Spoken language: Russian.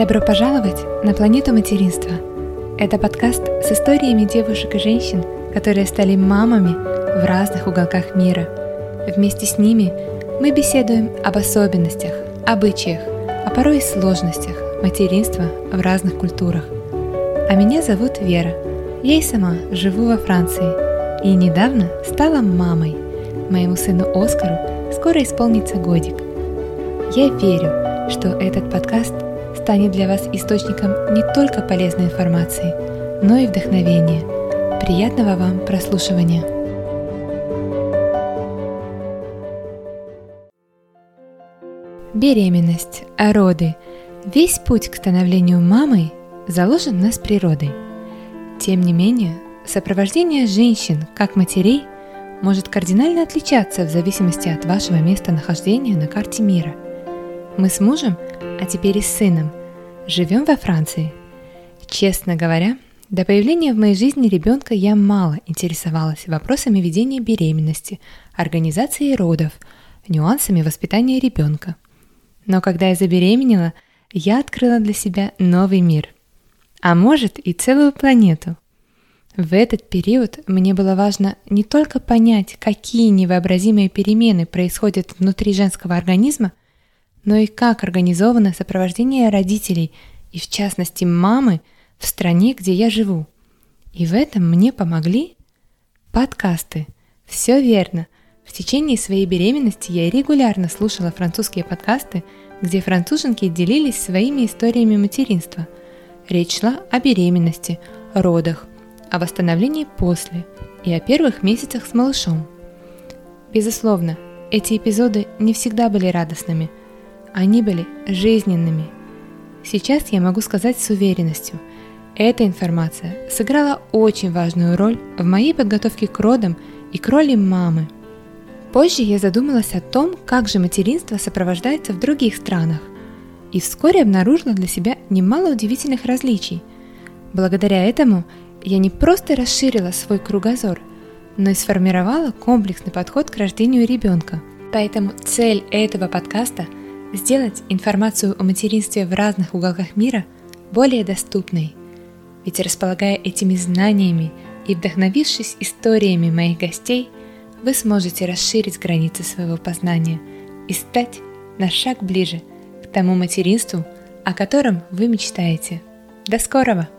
Добро пожаловать на планету материнства. Это подкаст с историями девушек и женщин, которые стали мамами в разных уголках мира. Вместе с ними мы беседуем об особенностях, обычаях, а порой и сложностях материнства в разных культурах. А меня зовут Вера. Я и сама живу во Франции и недавно стала мамой. Моему сыну Оскару скоро исполнится годик. Я верю, что этот подкаст станет для вас источником не только полезной информации, но и вдохновения. Приятного вам прослушивания! Беременность, роды. Весь путь к становлению мамой заложен нас природой. Тем не менее, сопровождение женщин, как матерей, может кардинально отличаться в зависимости от вашего местонахождения на карте мира. Мы с мужем, а теперь и с сыном, живем во Франции. Честно говоря, до появления в моей жизни ребенка я мало интересовалась вопросами ведения беременности, организации родов, нюансами воспитания ребенка. Но когда я забеременела, я открыла для себя новый мир, а может и целую планету. В этот период мне было важно не только понять, какие невообразимые перемены происходят внутри женского организма, но и как организовано сопровождение родителей и, в частности, мамы в стране, где я живу. И в этом мне помогли подкасты. Все верно. В течение своей беременности я регулярно слушала французские подкасты, где француженки делились своими историями материнства. Речь шла о беременности, родах, о восстановлении после и о первых месяцах с малышом. Безусловно, эти эпизоды не всегда были радостными, они были жизненными. Сейчас я могу сказать с уверенностью, эта информация сыграла очень важную роль в моей подготовке к родам и к роли мамы. Позже я задумалась о том, как же материнство сопровождается в других странах, и вскоре обнаружила для себя немало удивительных различий. Благодаря этому я не просто расширила свой кругозор, но и сформировала комплексный подход к рождению ребенка. Поэтому цель этого подкаста – сделать информацию о материнстве в разных уголках мира более доступной. Ведь располагая этими знаниями и вдохновившись историями моих гостей, вы сможете расширить границы своего познания и стать на шаг ближе к тому материнству, о котором вы мечтаете. До скорого!